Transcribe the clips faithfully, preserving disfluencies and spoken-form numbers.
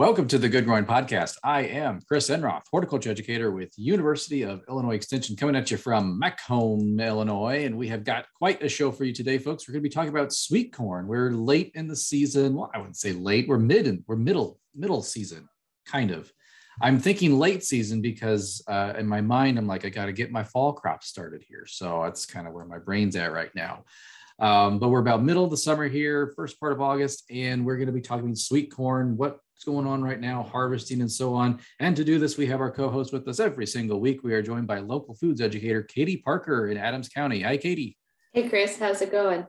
Welcome to the Good Growing Podcast. I am Chris Enroth, horticulture educator with University of Illinois Extension, coming at you from Macomb, Illinois. And we have got quite a show for you today, folks. We're going to be talking about sweet corn. We're late in the season. Well, I wouldn't say late. We're mid and we're middle, middle season, kind of. I'm thinking late season because uh, in my mind, I'm like, I got to get my fall crops started here. So that's kind of where my brain's at right now. Um, but we're about middle of the summer here, first part of August, and we're going to be talking sweet corn, what's going on right now, harvesting and so on. And to do this, we have our co-host with us every single week. We are joined by local foods educator Katie Parker in Adams County. Hi, Katie. Hey, Chris. How's it going?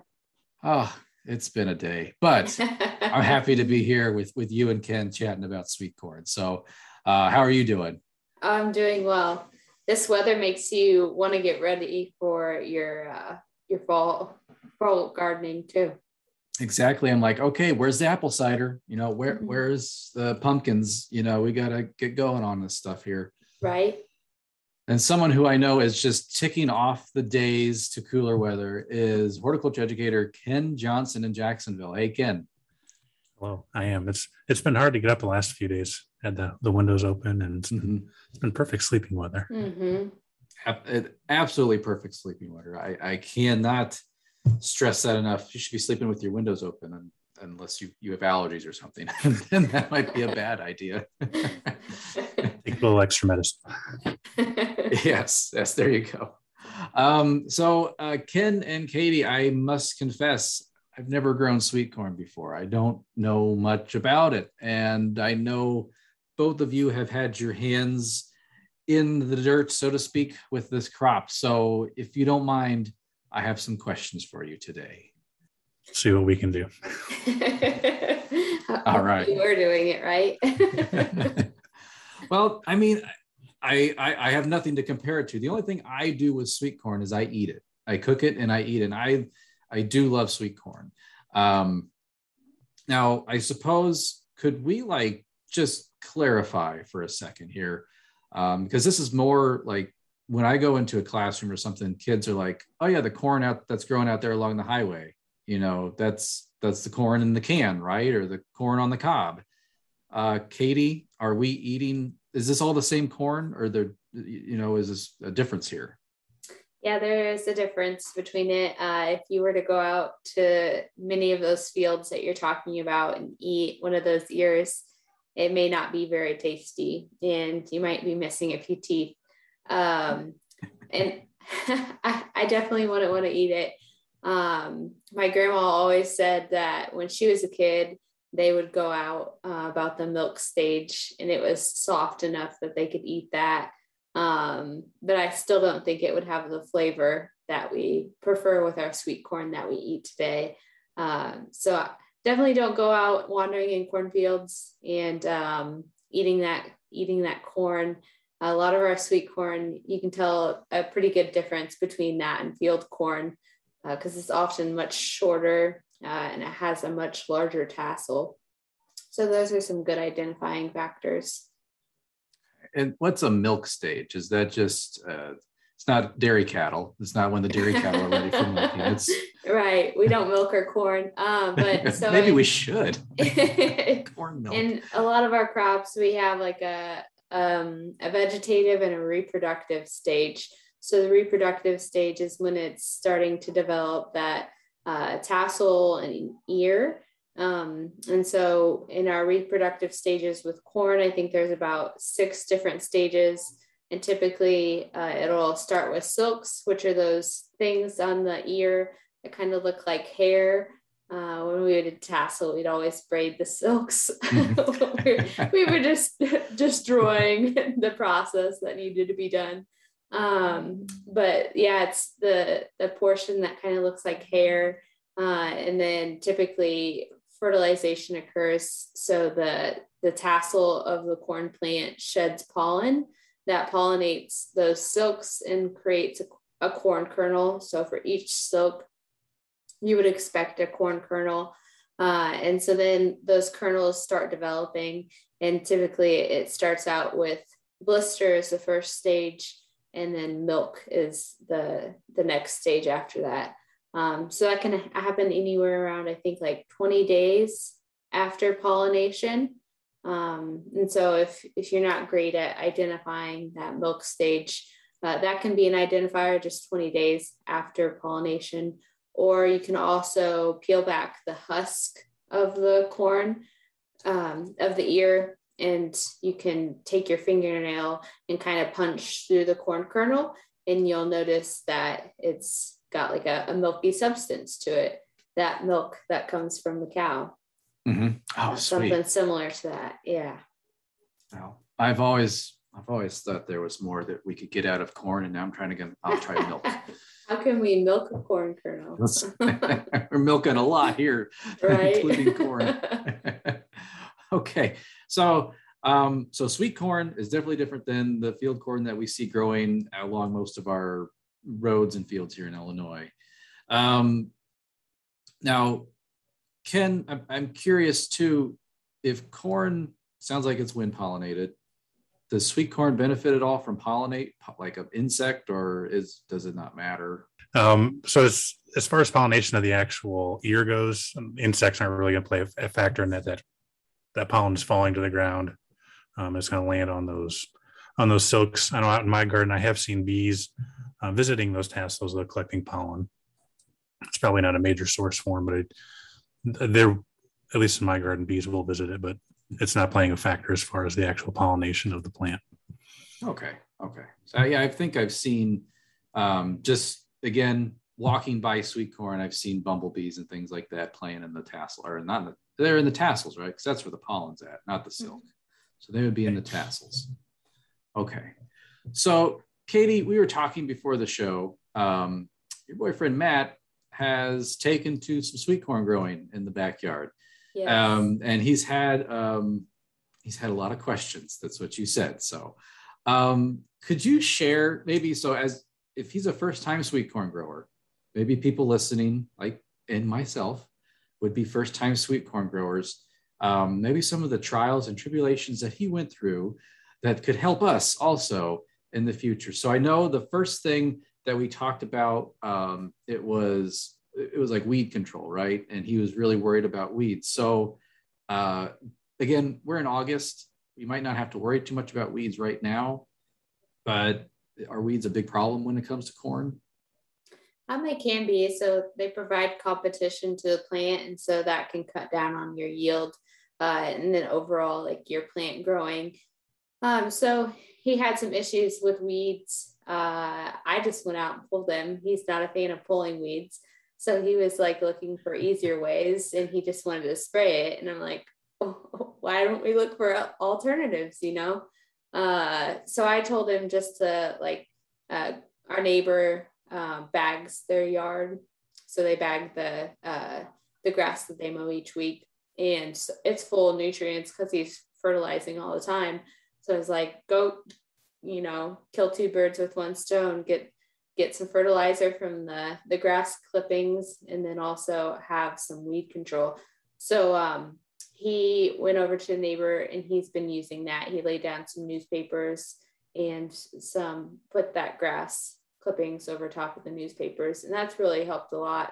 Oh, it's been a day, but I'm happy to be here with, with you and Ken chatting about sweet corn. So uh, how are you doing? I'm doing well. This weather makes you want to get ready for your uh, your fall. Gardening too. Exactly. I'm like, okay, where's the apple cider? You know, where mm-hmm. where's the pumpkins? You know, we got to get going on this stuff here. Right. And someone who I know is just ticking off the days to cooler weather is horticulture educator Ken Johnson in Jacksonville. Hey, Ken. Hello, I am. It's It's been hard to get up the last few days. Had the, the windows open and it's, mm-hmm. been, it's been perfect sleeping weather. Mm-hmm. Absolutely perfect sleeping weather. I, I cannot stress that enough. You should be sleeping with your windows open, and, unless you, you have allergies or something. Then that might be a bad idea. Take a little extra medicine. yes, yes, there you go. Um, so uh, Ken and Katie, I must confess, I've never grown sweet corn before. I don't know much about it. And I know both of you have had your hands in the dirt, so to speak, with this crop. So if you don't mind, I have some questions for you today. See what we can do. All right. We're doing it right. Well, I mean, I, I I have nothing to compare it to. The only thing I do with sweet corn is I eat it. I cook it and I eat it. And I, I do love sweet corn. Um, now, I suppose, could we like just clarify for a second here? Um, because this is more like, when I go into a classroom or something, kids are like, oh yeah, the corn out that's growing out there along the highway, you know, that's, that's the corn in the can, right? Or the corn on the cob. Uh, Katie, are we eating, is this all the same corn, or there, you know, is this a difference here? Yeah, there is a difference between it. Uh, if you were to go out to many of those fields that you're talking about and eat one of those ears, it may not be very tasty and you might be missing a few teeth. Um, and I, I definitely wouldn't want to eat it. Um, my grandma always said that when she was a kid, they would go out uh, about the milk stage and it was soft enough that they could eat that. Um, but I still don't think it would have the flavor that we prefer with our sweet corn that we eat today. Um, so definitely don't go out wandering in cornfields and, um, eating that, eating that corn. A lot of our sweet corn, you can tell a pretty good difference between that and field corn because uh, it's often much shorter uh, and it has a much larger tassel. So those are some good identifying factors. And what's a milk stage? Is that just, uh, it's not dairy cattle. It's not when the dairy cattle are ready for milking. It's... Right. We don't milk our corn. Uh, but so Maybe in... we should. Corn milk. In a lot of our crops, we have like a, Um, a vegetative and a reproductive stage. So the reproductive stage is when it's starting to develop that uh, tassel and ear. Um, and so in our reproductive stages with corn, I think there's about six different stages. And typically uh, it'll start with silks, which are those things on the ear that kind of look like hair. Uh, when we would tassel, we'd always braid the silks. we, we were just destroying the process that needed to be done. Um, but yeah, it's the, the portion that kind of looks like hair. Uh, and then typically fertilization occurs. So the, the tassel of the corn plant sheds pollen that pollinates those silks and creates a, a corn kernel. So for each silk, you would expect a corn kernel. Uh, and so then those kernels start developing. And typically it starts out with blisters, the first stage, and then milk is the, the next stage after that. Um, so that can happen anywhere around, I think, like twenty days after pollination. Um, and so if, if you're not great at identifying that milk stage, uh, that can be an identifier just twenty days after pollination, or you can also peel back the husk of the corn, um, of the ear, and you can take your fingernail and kind of punch through the corn kernel, and you'll notice that it's got like a, a milky substance to it, that milk that comes from the cow. Mm-hmm. Oh, something sweet. Similar to that. Yeah. Oh, I've always, I've always thought there was more that we could get out of corn, and now I'm trying to get, I'll try milk. How can we milk a corn kernel? We're milking a lot here, right? Including corn. Okay. So, um, so sweet corn is definitely different than the field corn that we see growing along most of our roads and fields here in Illinois. Um, now, Ken, I'm curious too, if corn sounds like it's wind pollinated, does sweet corn benefit at all from pollinate, like an insect, or is does it not matter? Um, so as, as far as pollination of the actual ear goes, insects aren't really going to play a, a factor in that, that that pollen is falling to the ground. Um, it's going to land on those on those silks. I know out in my garden, I have seen bees uh, visiting those tassels, they're collecting pollen. It's probably not a major source for them, but it There, at least in my garden, bees will visit it, but it's not playing a factor as far as the actual pollination of the plant. Okay. Okay. So yeah, I think I've seen um, just, again, walking by sweet corn, I've seen bumblebees and things like that playing in the tassel, or not, in the, they're in the tassels, right? Because that's where the pollen's at, not the silk. So they would be in the tassels. Okay. So Katie, we were talking before the show, um, your boyfriend, Matt, has taken to some sweet corn growing in the backyard. Yes. Um, and he's had, um, he's had a lot of questions. That's what you said. So um, could you share maybe, so as if he's a first time sweet corn grower, maybe people listening like, and myself would be first time sweet corn growers. Um, maybe some of the trials and tribulations that he went through that could help us also in the future. So I know the first thing that we talked about, um, it was, it was like weed control, right? And he was really worried about weeds. So uh, again, we're in August. You might not have to worry too much about weeds right now, but are weeds a big problem when it comes to corn? Um, they can be. So they provide competition to the plant. And so that can cut down on your yield uh, and then overall, like your plant growing. Um, so he had some issues with weeds. Uh, I just went out and pulled them. He's not a fan of pulling weeds. So he was like looking for easier ways, and he just wanted to spray it. And I'm like, oh, why don't we look for alternatives, you know? Uh, so I told him just to like, uh, our neighbor, uh, bags their yard. So they bag the, uh, the grass that they mow each week, and it's full of nutrients because he's fertilizing all the time. So I was like, go, you know, kill two birds with one stone, get, get some fertilizer from the, the grass clippings, and then also have some weed control. So um, he went over to a neighbor, and he's been using that. He laid down some newspapers and some, put that grass clippings over top of the newspapers. And that's really helped a lot,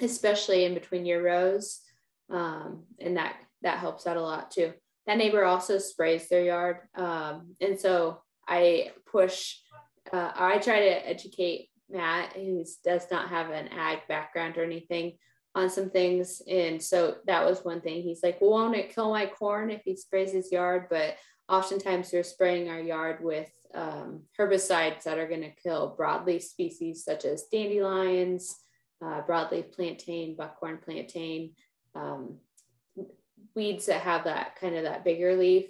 especially in between your rows. Um, and that, that helps out a lot too. That neighbor also sprays their yard. Um, and so I push, uh, I try to educate Matt, who does not have an ag background or anything, on some things. And so that was one thing. He's like, well, won't it kill my corn if he sprays his yard? But oftentimes we're spraying our yard with um, herbicides that are going to kill broadleaf species such as dandelions, uh, broadleaf plantain, buckhorn plantain, um, weeds that have that kind of that bigger leaf.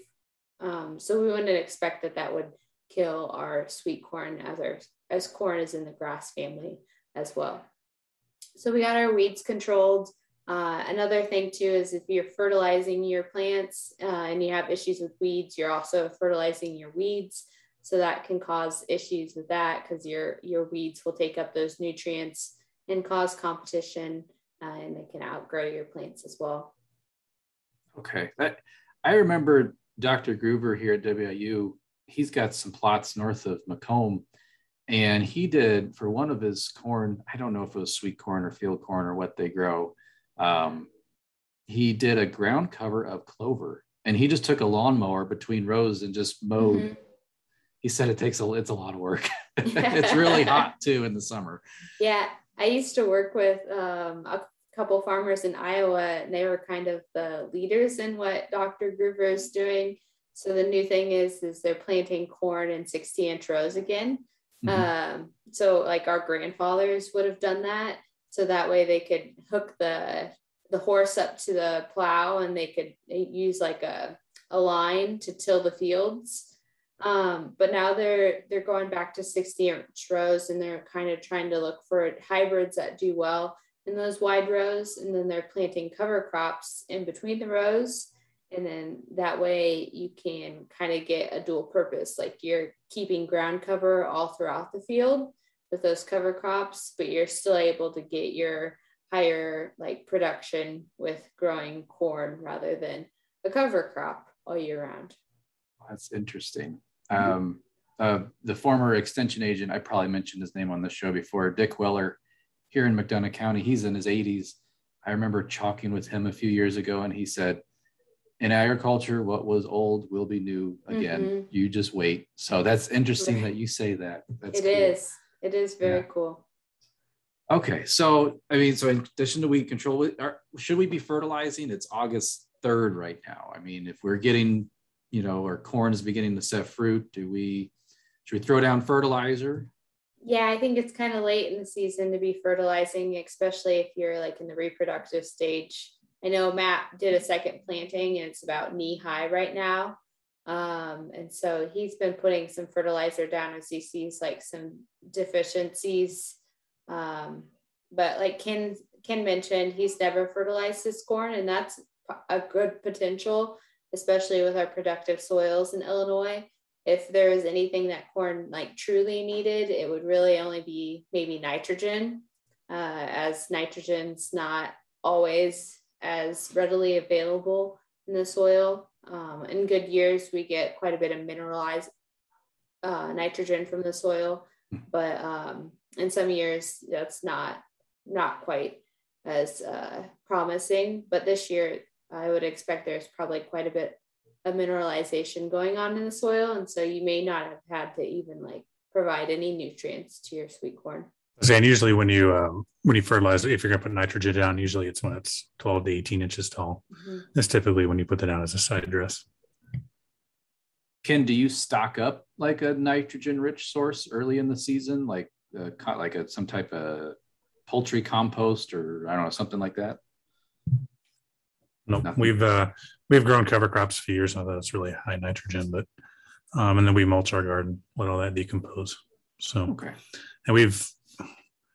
Um, so we wouldn't expect that that would kill our sweet corn, as, our, as corn is in the grass family as well. So we got our weeds controlled. Uh, another thing too is if you're fertilizing your plants uh, and you have issues with weeds, you're also fertilizing your weeds. So that can cause issues with that, because your, your weeds will take up those nutrients and cause competition, uh, and they can outgrow your plants as well. Okay. That, I remember Doctor Gruber here at W I U, he's got some plots north of Macomb, and he did for one of his corn, I don't know if it was sweet corn or field corn or what they grow. Um, he did a ground cover of clover And he just took a lawnmower between rows and just mowed. Mm-hmm. He said it takes a, it's a lot of work. It's really hot too in the summer. Yeah. I used to work with um, a couple farmers in Iowa, and they were kind of the leaders in what Doctor Gruber is doing. So the new thing is, is they're planting corn in sixty inch rows again. Mm-hmm. Um, so like our grandfathers would have done that. So that way they could hook the the horse up to the plow, and they could use like a, a line to till the fields. Um, but now they're, they're going back to sixty inch rows, and they're kind of trying to look for hybrids that do well in those wide rows. And then they're planting cover crops in between the rows. And then that way you can kind of get a dual purpose, like you're keeping ground cover all throughout the field with those cover crops, but you're still able to get your higher like production with growing corn rather than a cover crop all year round. That's interesting. Mm-hmm. Um, uh, the former extension agent, I probably mentioned his name on the show before, Dick Weller here in McDonough County, he's in his eighties. I remember talking with him a few years ago, and he said, in agriculture, what was old will be new again. Mm-hmm. You just wait. So that's interesting that you say that. That's it cool. is. It is very yeah. cool. Okay. So, I mean, so in addition to weed control, are, should we be fertilizing? It's August third right now. I mean, if we're getting, you know, our corn is beginning to set fruit, do we, should we throw down fertilizer? Yeah, I think it's kind of late in the season to be fertilizing, especially if you're like in the reproductive stage. I know Matt did a second planting, and it's about knee high right now. Um, and so he's been putting some fertilizer down as he sees like some deficiencies. Um, but like Ken, Ken mentioned, he's never fertilized his corn, and that's a good potential, especially with our productive soils in Illinois. If there is anything that corn like truly needed, it would really only be maybe nitrogen, uh, as nitrogen's not always as readily available in the soil. Um, in good years, we get quite a bit of mineralized uh, nitrogen from the soil, but um, in some years that's not not quite as uh, promising. But this year, I would expect there's probably quite a bit of mineralization going on in the soil, and so you may not have had to even like provide any nutrients to your sweet corn. And usually when you um, when you fertilize, if you're going to put nitrogen down, usually it's when it's twelve to eighteen inches tall. Mm-hmm. That's typically when you put that down as a side dress. Ken, do you stock up like a nitrogen-rich source early in the season, like uh, like a, some type of poultry compost or I don't know, something like that? No, nope. we've uh, we've grown cover crops a few years now that's really high nitrogen, but um, and then we mulch our garden, let all that decompose. So okay, and we've.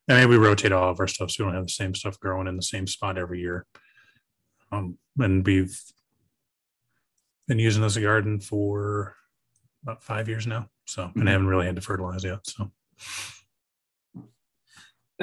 I mean, we rotate all of our stuff, so we don't have the same stuff growing in the same spot every year. Um, and we've been using this garden for about five years now, so and mm-hmm. haven't really had to fertilize yet. So,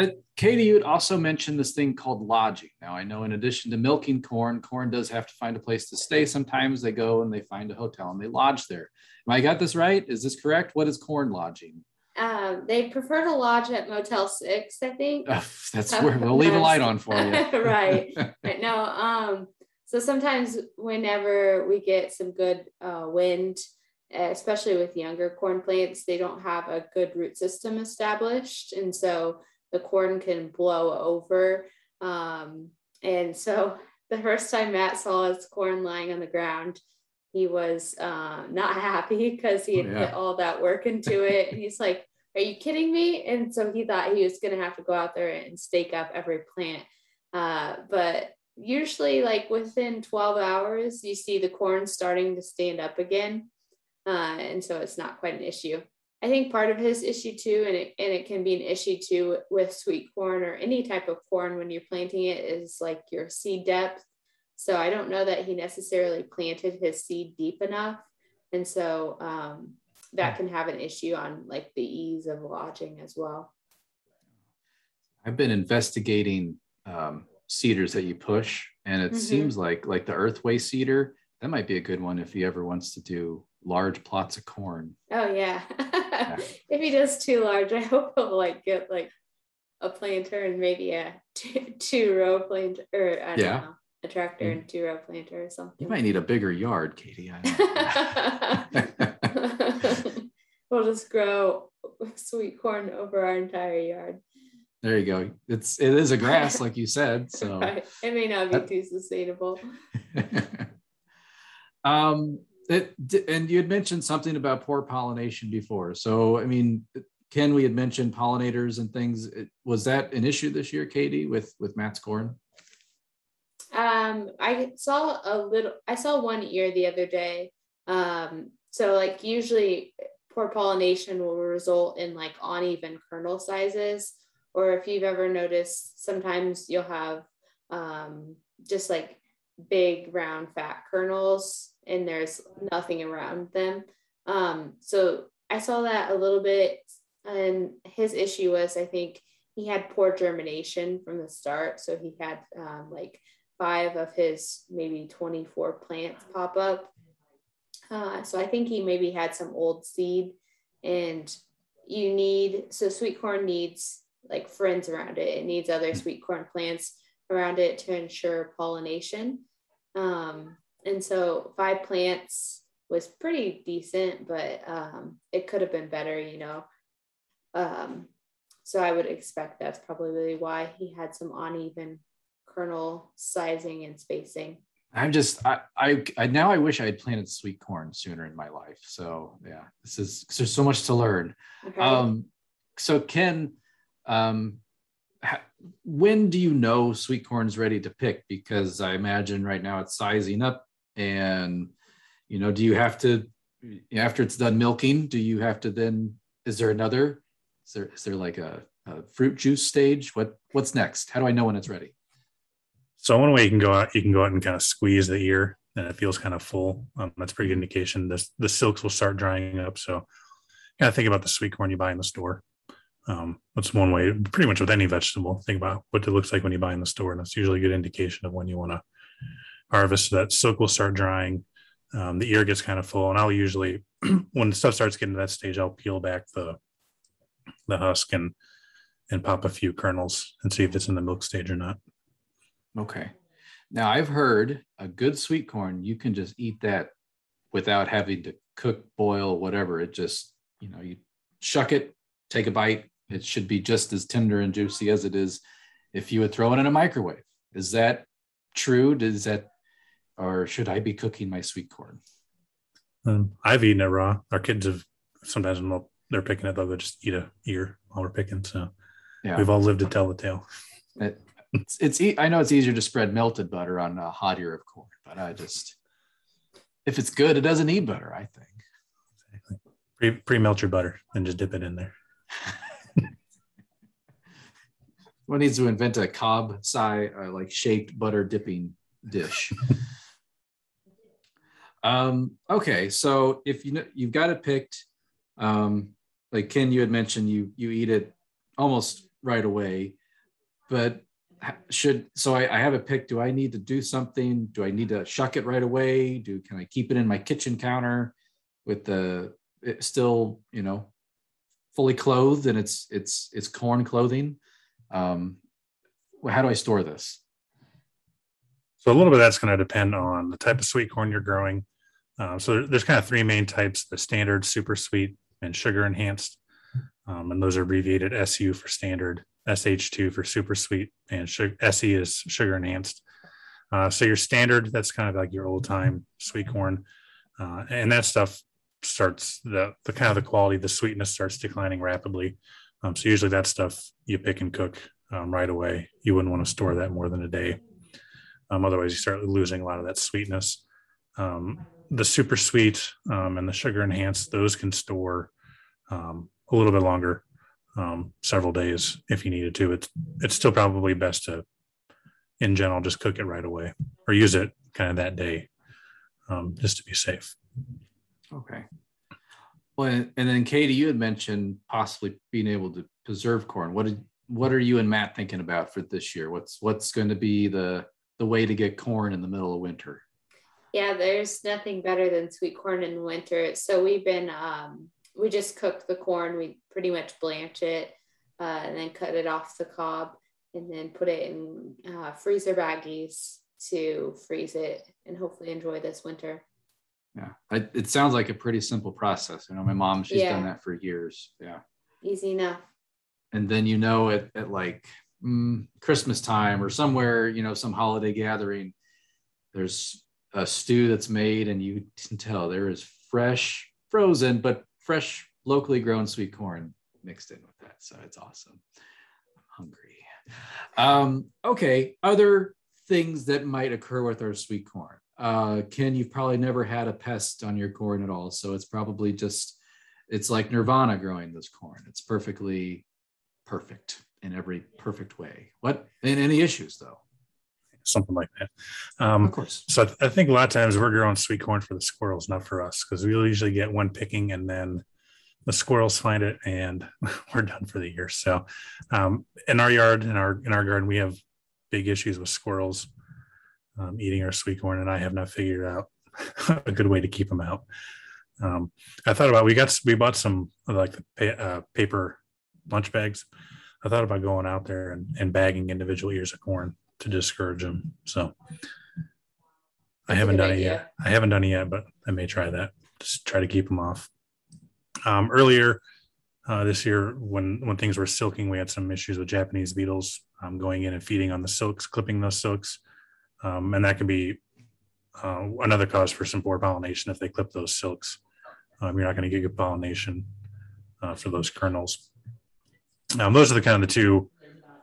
uh, Katie, you had also mentioned this thing called lodging. Now, I know in addition to milking corn, corn does have to find a place to stay. Sometimes they go and they find a hotel and they lodge there. Am I got this right? Is this correct? What is corn lodging? Um, they prefer to lodge at Motel Six, I think. Oh, that's where we'll leave a light on for you. Right. Right. No. Um, so sometimes whenever we get some good uh, wind, especially with younger corn plants, they don't have a good root system established. And so the corn can blow over. Um, and so the first time Matt saw his corn lying on the ground, he was uh, not happy because he had yeah. put all that work into it. And he's like, are you kidding me? And so he thought he was going to have to go out there and stake up every plant. Uh, but usually like within twelve hours, you see the corn starting to stand up again. Uh, and so it's not quite an issue. I think part of his issue too, and it, and it can be an issue too with sweet corn or any type of corn when you're planting it, is like your seed depth. So I don't know that he necessarily planted his seed deep enough. And so um, that can have an issue on like the ease of lodging as well. I've been investigating um, cedars that you push, and it mm-hmm. seems like like the Earthway cedar, that might be a good one if he ever wants to do large plots of corn. Oh yeah. Yeah. If he does too large, I hope he'll like get like a planter and maybe a two, two row planter. Or I don't yeah. know. a tractor and, and two row planter or something. You might need a bigger yard, Katie. I don't We'll just grow sweet corn over our entire yard. There you go. It's it is a grass, like you said. So right. It may not be too sustainable. um, it, and you had mentioned something about poor pollination before. So I mean, Ken, we had mentioned pollinators and things. It, was that an issue this year, Katie, with with Matt's corn? Um, I saw a little. I saw one ear the other day. Um, so like usually, poor pollination will result in like uneven kernel sizes. Or if you've ever noticed, sometimes you'll have um, just like big round fat kernels and there's nothing around them. Um, so I saw that a little bit, and his issue was, I think he had poor germination from the start. So he had um, like five of his maybe twenty-four plants pop up. Uh, so I think he maybe had some old seed, and you need, so sweet corn needs like friends around it. It needs other sweet corn plants around it to ensure pollination. Um, and so five plants was pretty decent, but um, it could have been better, you know. Um, so I would expect that's probably really why he had some uneven kernel sizing and spacing. I'm just, I, I, I now I wish I had planted sweet corn sooner in my life. So yeah, this is, there's so much to learn. Okay. Um, so Ken, Um, when do you know sweet corn's ready to pick? Because I imagine right now it's sizing up, and you know, do you have to, after it's done milking, do you have to then? Is there another? Is there is there like a, a fruit juice stage? What what's next? How do I know when it's ready? So one way you can go out, you can go out and kind of squeeze the ear, and it feels kind of full. Um, that's a pretty good indication. The the silks will start drying up. So yeah, think about the sweet corn you buy in the store. Um, that's one way, pretty much with any vegetable, think about what it looks like when you buy in the store. And that's usually a good indication of when you want to harvest. So that silk will start drying. Um, the ear gets kind of full, and I'll usually, when the stuff starts getting to that stage, I'll peel back the, the husk and, and pop a few kernels and see if it's in the milk stage or not. Okay. Now I've heard a good sweet corn, you can just eat that without having to cook, boil, whatever. It just, you know, you shuck it, take a bite. It should be just as tender and juicy as it is if you would throw it in a microwave. Is that true? Does that, or should I be cooking my sweet corn? Um, I've eaten it raw. Our kids have sometimes when they're picking it, they'll just eat a ear while we're picking. So yeah, we've all lived to tell the tale. It, it's, it's e- I know it's easier to spread melted butter on a hot ear of corn, but I just, if it's good, it doesn't need butter, I think. Exactly. Pre, pre-melt your butter and just dip it in there. One needs to invent a cob sai uh, like shaped butter dipping dish. um okay so if you know you've got it picked, um like Ken, you had mentioned you you eat it almost right away, but should so I, I have it picked, do I need to do something? Do I need to shuck it right away? Do can I keep it in my kitchen counter with the it still, you know, fully clothed and it's it's it's corn clothing? Um, how do I store this? So a little bit of that's going to depend on the type of sweet corn you're growing. Um, so there, there's kind of three main types: the standard, super sweet, and sugar enhanced. Um, and those are abbreviated S U for standard, S H two for super sweet, and sugar, S E is sugar enhanced. Uh, so your standard, that's kind of like your old time sweet corn, uh, and that stuff starts the the kind of the quality, the sweetness starts declining rapidly. Um, so usually that stuff you pick and cook um, right away. You wouldn't want to store that more than a day. Um, otherwise you start losing a lot of that sweetness. Um, the super sweet um, and the sugar enhanced, those can store um, a little bit longer, um, several days if you needed to. It's, it's still probably best to, in general, just cook it right away or use it kind of that day, um, just to be safe. Okay. Well, and then Katie, you had mentioned possibly being able to preserve corn. What did, what are you and Matt thinking about for this year? What's what's going to be the the way to get corn in the middle of winter? Yeah, there's nothing better than sweet corn in winter. So we've been um, we just cooked the corn. We pretty much blanch it uh, and then cut it off the cob and then put it in uh, freezer baggies. to freeze it and hopefully enjoy this winter. Yeah. I, it sounds like a pretty simple process. You know, my mom, she's yeah. done that for years. Yeah. Easy enough. And then, you know, at, at like mm, Christmas time or somewhere, you know, some holiday gathering, there's a stew that's made and you can tell there is fresh, frozen, but fresh, locally grown sweet corn mixed in with that. So it's awesome. I'm hungry. Um, okay. Other things that might occur with our sweet corn. Uh, Ken, you've probably never had a pest on your corn at all. So it's probably just, it's like nirvana growing this corn. It's perfectly perfect in every perfect way. What, and any issues though? Something like that. Um, of course. So I, th- I think a lot of times we're growing sweet corn for the squirrels, not for us, because we'll usually get one picking and then the squirrels find it and we're done for the year. So um, in our yard, in our, in our garden, we have big issues with squirrels um, eating our sweet corn, and I have not figured out a good way to keep them out. Um, I thought about, we got, we bought some like the uh, paper lunch bags. I thought about going out there and, and bagging individual ears of corn to discourage them. So I haven't done it yet. I haven't done it yet, but I may try that. Just try to keep them off. Um, earlier uh, this year, when, when things were silking, we had some issues with Japanese beetles um, going in and feeding on the silks, clipping those silks. Um, and that can be uh, another cause for some poor pollination. If they clip those silks, um, you're not going to get good pollination uh, for those kernels. Um, those are the kind of the two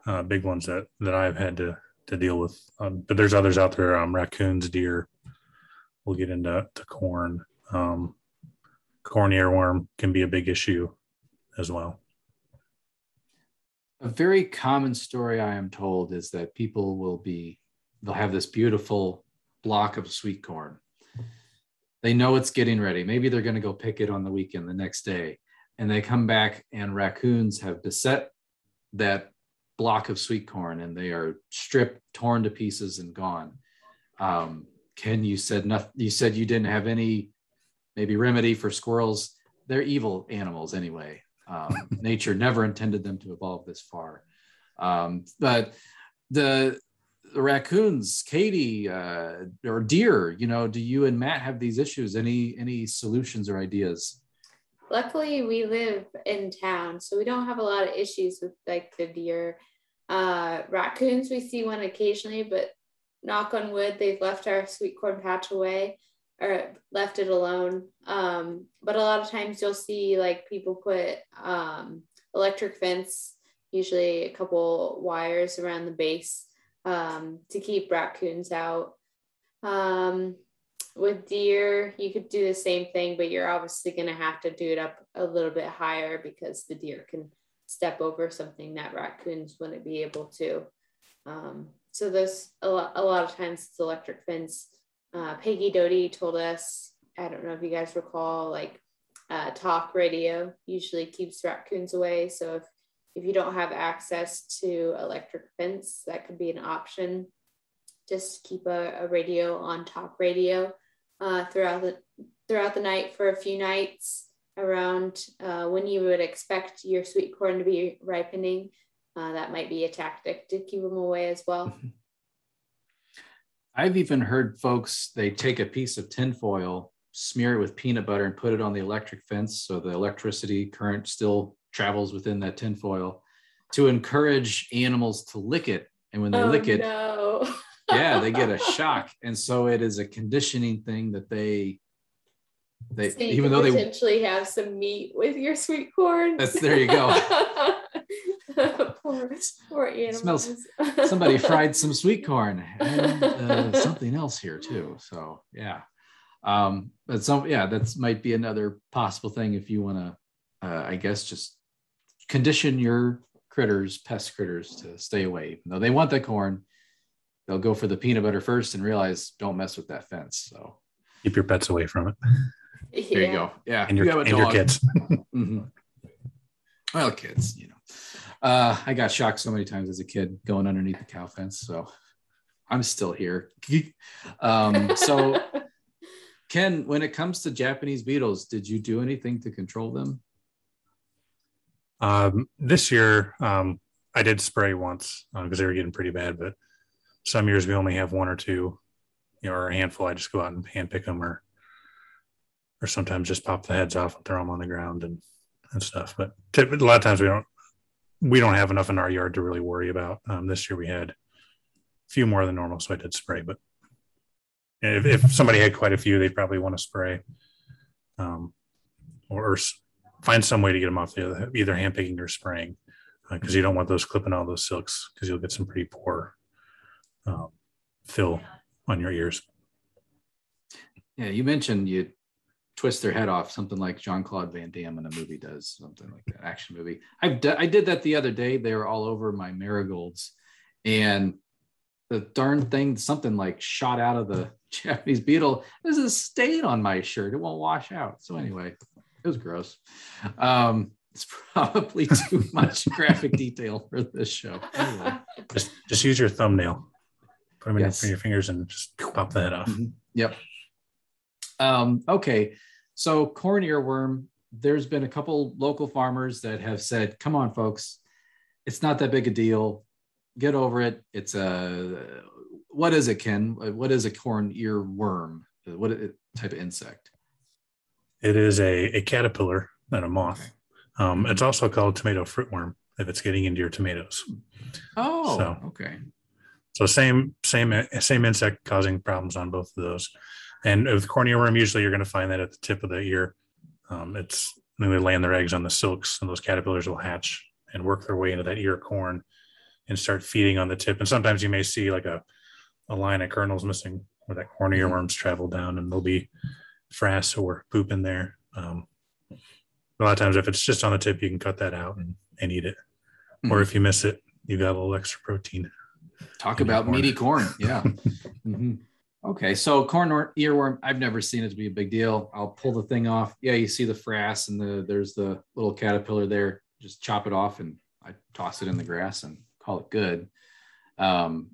uh, big ones that, that I've had to, to deal with. Um, but there's others out there, um, raccoons, deer. We'll get into to corn. Um, corn earworm can be a big issue as well. A very common story I am told is that people will be, they'll have this beautiful block of sweet corn. They know it's getting ready. Maybe they're going to go pick it on the weekend the next day. And they come back and raccoons have beset that block of sweet corn and they are stripped, torn to pieces and gone. Um, Ken, you said nothing, you said you didn't have any maybe remedy for squirrels. They're evil animals anyway. Um, nature never intended them to evolve this far. Um, but the, the raccoons, Katie, uh, or deer, you know, do you and Matt have these issues? Any, any solutions or ideas? Luckily, we live in town, so we don't have a lot of issues with like the deer. Uh, raccoons, we see one occasionally, but knock on wood, they've left our sweet corn patch away or left it alone. Um, but a lot of times you'll see like people put um, electric fence, usually a couple wires around the base um, to keep raccoons out. Um, With deer, you could do the same thing, but you're obviously going to have to do it up a little bit higher because the deer can step over something that raccoons wouldn't be able to. Um, so there's a lot, a lot of times it's electric fence. Uh, Peggy Doty told us, I don't know if you guys recall, like uh, talk radio usually keeps raccoons away. So if, if you don't have access to electric fence, that could be an option. Just keep a, a radio on, talk radio uh, throughout the throughout the night for a few nights around uh, when you would expect your sweet corn to be ripening. Uh, that might be a tactic to keep them away as well. I've even heard folks, they take a piece of tinfoil, smear it with peanut butter and put it on the electric fence so the electricity current still travels within that tinfoil to encourage animals to lick it. And when they oh, lick it, no. Yeah, they get a shock. And so it is a conditioning thing that they, they so even though they potentially have some meat with your sweet corn. That's, there you go. poor, poor animals. Smells, somebody fried some sweet corn and uh, something else here too. So yeah, um, but some, yeah, that's might be another possible thing if you want to, uh, I guess, just condition your critters, pest critters to stay away, even though they want the corn. They'll go for the peanut butter first and realize don't mess with that fence. So keep your pets away from it. Yeah. There you go. Yeah. And your, you and your kids. Mm-hmm. Well, kids, you know, uh, I got shocked so many times as a kid going underneath the cow fence. So I'm still here. um, so Ken, when it comes to Japanese beetles, did you do anything to control them? Um, this year um, I did spray once because uh, they were getting pretty bad, but some years we only have one or two, you know, or a handful. I just go out and hand pick them, or or sometimes just pop the heads off and throw them on the ground and, and stuff. But a lot of times we don't we don't have enough in our yard to really worry about. Um, this year we had a few more than normal, so I did spray. But if, if somebody had quite a few, they'd probably want to spray, um, or, or find some way to get them off the other, either hand picking or spraying, because uh, you don't want those clipping all those silks, because you'll get some pretty poor um, fill on your ears. Yeah, you mentioned you twist their head off, something like Jean-Claude Van Damme in a movie does, something like that, action movie. I've d- I did that the other day. They were all over my marigolds, and the darn thing, something like shot out of the Japanese beetle. There's a stain on my shirt. It won't wash out. So anyway, it was gross. Um, it's probably too much graphic detail for this show. Anyway. Just, just use your thumbnail. Put them yes. in your fingers and just pop the head off. Mm-hmm. Yep. Um, okay. So corn earworm, there's been a couple local farmers that have said, come on, folks, it's not that big a deal. Get over it. It's a, what is it, Ken? What is a corn earworm? What type of insect? It is a, a caterpillar and a moth. Okay. Um, it's also called tomato fruit worm if it's getting into your tomatoes. Oh, so, okay. So same, same, same insect causing problems on both of those. And with corn earworm, usually you're going to find that at the tip of the ear. Um, it's when they land their eggs on the silks, and those caterpillars will hatch and work their way into that ear corn and start feeding on the tip. And sometimes you may see like a, a line of kernels missing where that corn earworms travel down, and there'll be frass or poop in there. Um, a lot of times if it's just on the tip, you can cut that out and, and eat it. Mm-hmm. Or if you miss it, you got a little extra protein. Talk about corn. Meaty corn. Yeah. Mm-hmm. Okay, so corn earworm, I've never seen it to be a big deal. I'll pull the thing off. Yeah, you see the frass, and the, there's the little caterpillar there. Just chop it off, and I toss it in the grass and call it good. Um,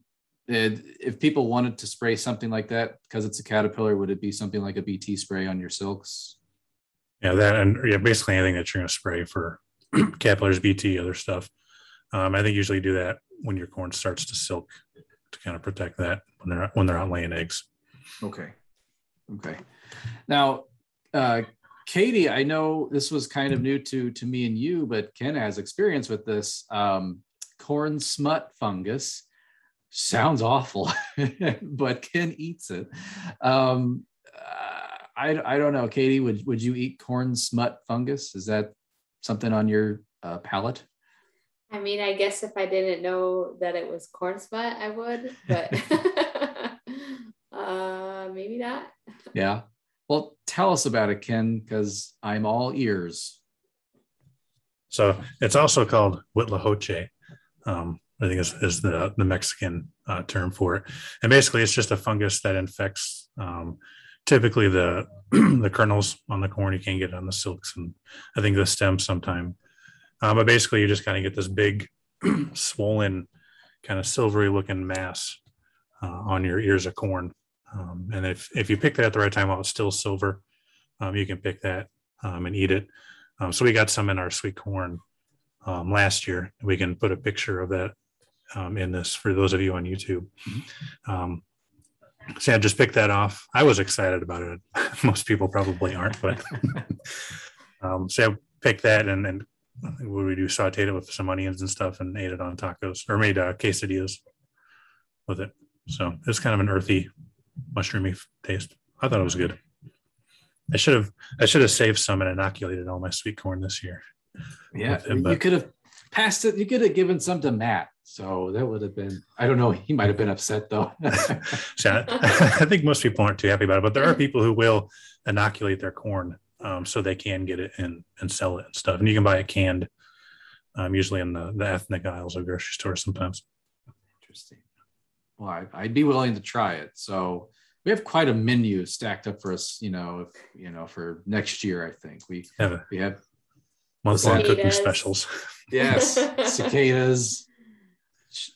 it, if people wanted to spray something like that, because it's a caterpillar, would it be something like a B T spray on your silks? Yeah, that and yeah, basically anything that you're going to spray for caterpillars, B T, other stuff. Um, I think usually do that when your corn starts to silk, to kind of protect that when they're when they're out laying eggs. Okay. Okay. Now, uh, Katie, I know this was kind of new to, to me and you, but Ken has experience with this um, corn smut fungus. Sounds awful, but Ken eats it. Um, uh, I I don't know, Katie, would, would you eat corn smut fungus? Is that something on your uh, palate? I mean, I guess if I didn't know that it was corn smut, I would, but uh, maybe not. Yeah. Well, tell us about it, Ken, because I'm all ears. So it's also called huitlacoche, um, I think is, is the, the Mexican uh, term for it. And basically, it's just a fungus that infects um, typically the the kernels on the corn. You can get it on the silks, and I think the stems sometimes. Um, but basically, you just kind of get this big, swollen, kind of silvery-looking mass uh, on your ears of corn. Um, and if if you pick that at the right time while it's still silver, um, you can pick that um, and eat it. Um, so we got some in our sweet corn um, last year. We can put a picture of that um, in this for those of you on YouTube. Um, so I just picked that off. I was excited about it. Most people probably aren't, but um, so I picked that and then. I think what we do, sauteed it with some onions and stuff and ate it on tacos, or made uh, quesadillas with it. So it's kind of an earthy, mushroomy taste. I thought it was good. I should have I should have saved some and inoculated all my sweet corn this year. Yeah, it, you could have passed it. You could have given some to Matt. So that would have been, I don't know. He might have been upset though. So I, I think most people aren't too happy about it, but there are people who will inoculate their corn. Um, so they can get it and, and sell it and stuff. And you can buy it canned, um, usually in the, the ethnic aisles of grocery stores sometimes. Interesting. Well, I, I'd be willing to try it. So we have quite a menu stacked up for us, you know, if, you know, for next year, I think. We have a, we have month-long cooking specials. Yes. Cicadas.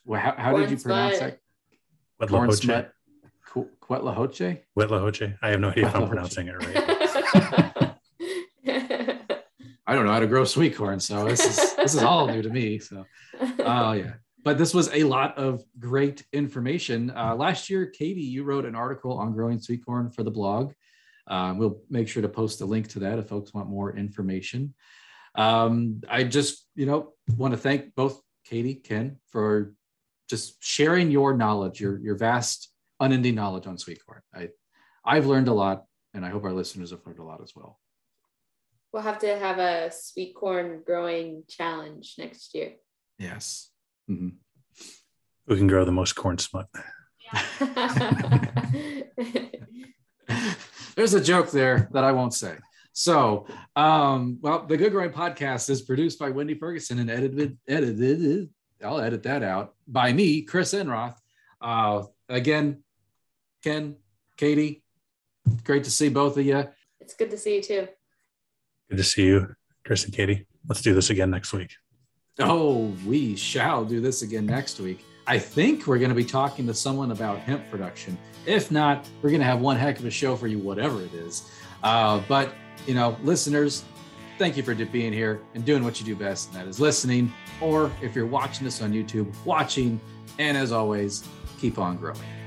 Well, how how corn did you pronounce that? Corn smut. Huitlacoche? Huitlacoche. I have no idea if I'm pronouncing it right. I don't know how to grow sweet corn, so this is this is all new to me. So, oh uh, yeah, But this was a lot of great information. Uh, last year, Katie, you wrote an article on growing sweet corn for the blog. Uh, we'll make sure to post a link to that if folks want more information. Um, I just, you know, want to thank both Katie, Ken, for just sharing your knowledge, your, your vast, unending knowledge on sweet corn. I, I've learned a lot, and I hope our listeners have learned a lot as well. We'll have to have a sweet corn growing challenge next year. Yes. Mm-hmm. We can grow the most corn smut. Yeah. There's a joke there that I won't say. So, um, well, the Good Growing Podcast is produced by Wendy Ferguson and edited, edited, I'll edit that out, by me, Chris Enroth. Uh, again, Ken, Katie, great to see both of you. It's good to see you too. Good to see you, Chris and Katie. Let's do this again next week. Oh, we shall do this again next week. I think we're going to be talking to someone about hemp production. If not, we're going to have one heck of a show for you, whatever it is. Uh, but, you know, listeners, thank you for being here and doing what you do best, and that is listening. Or if you're watching this on YouTube, watching. And as always, keep on growing.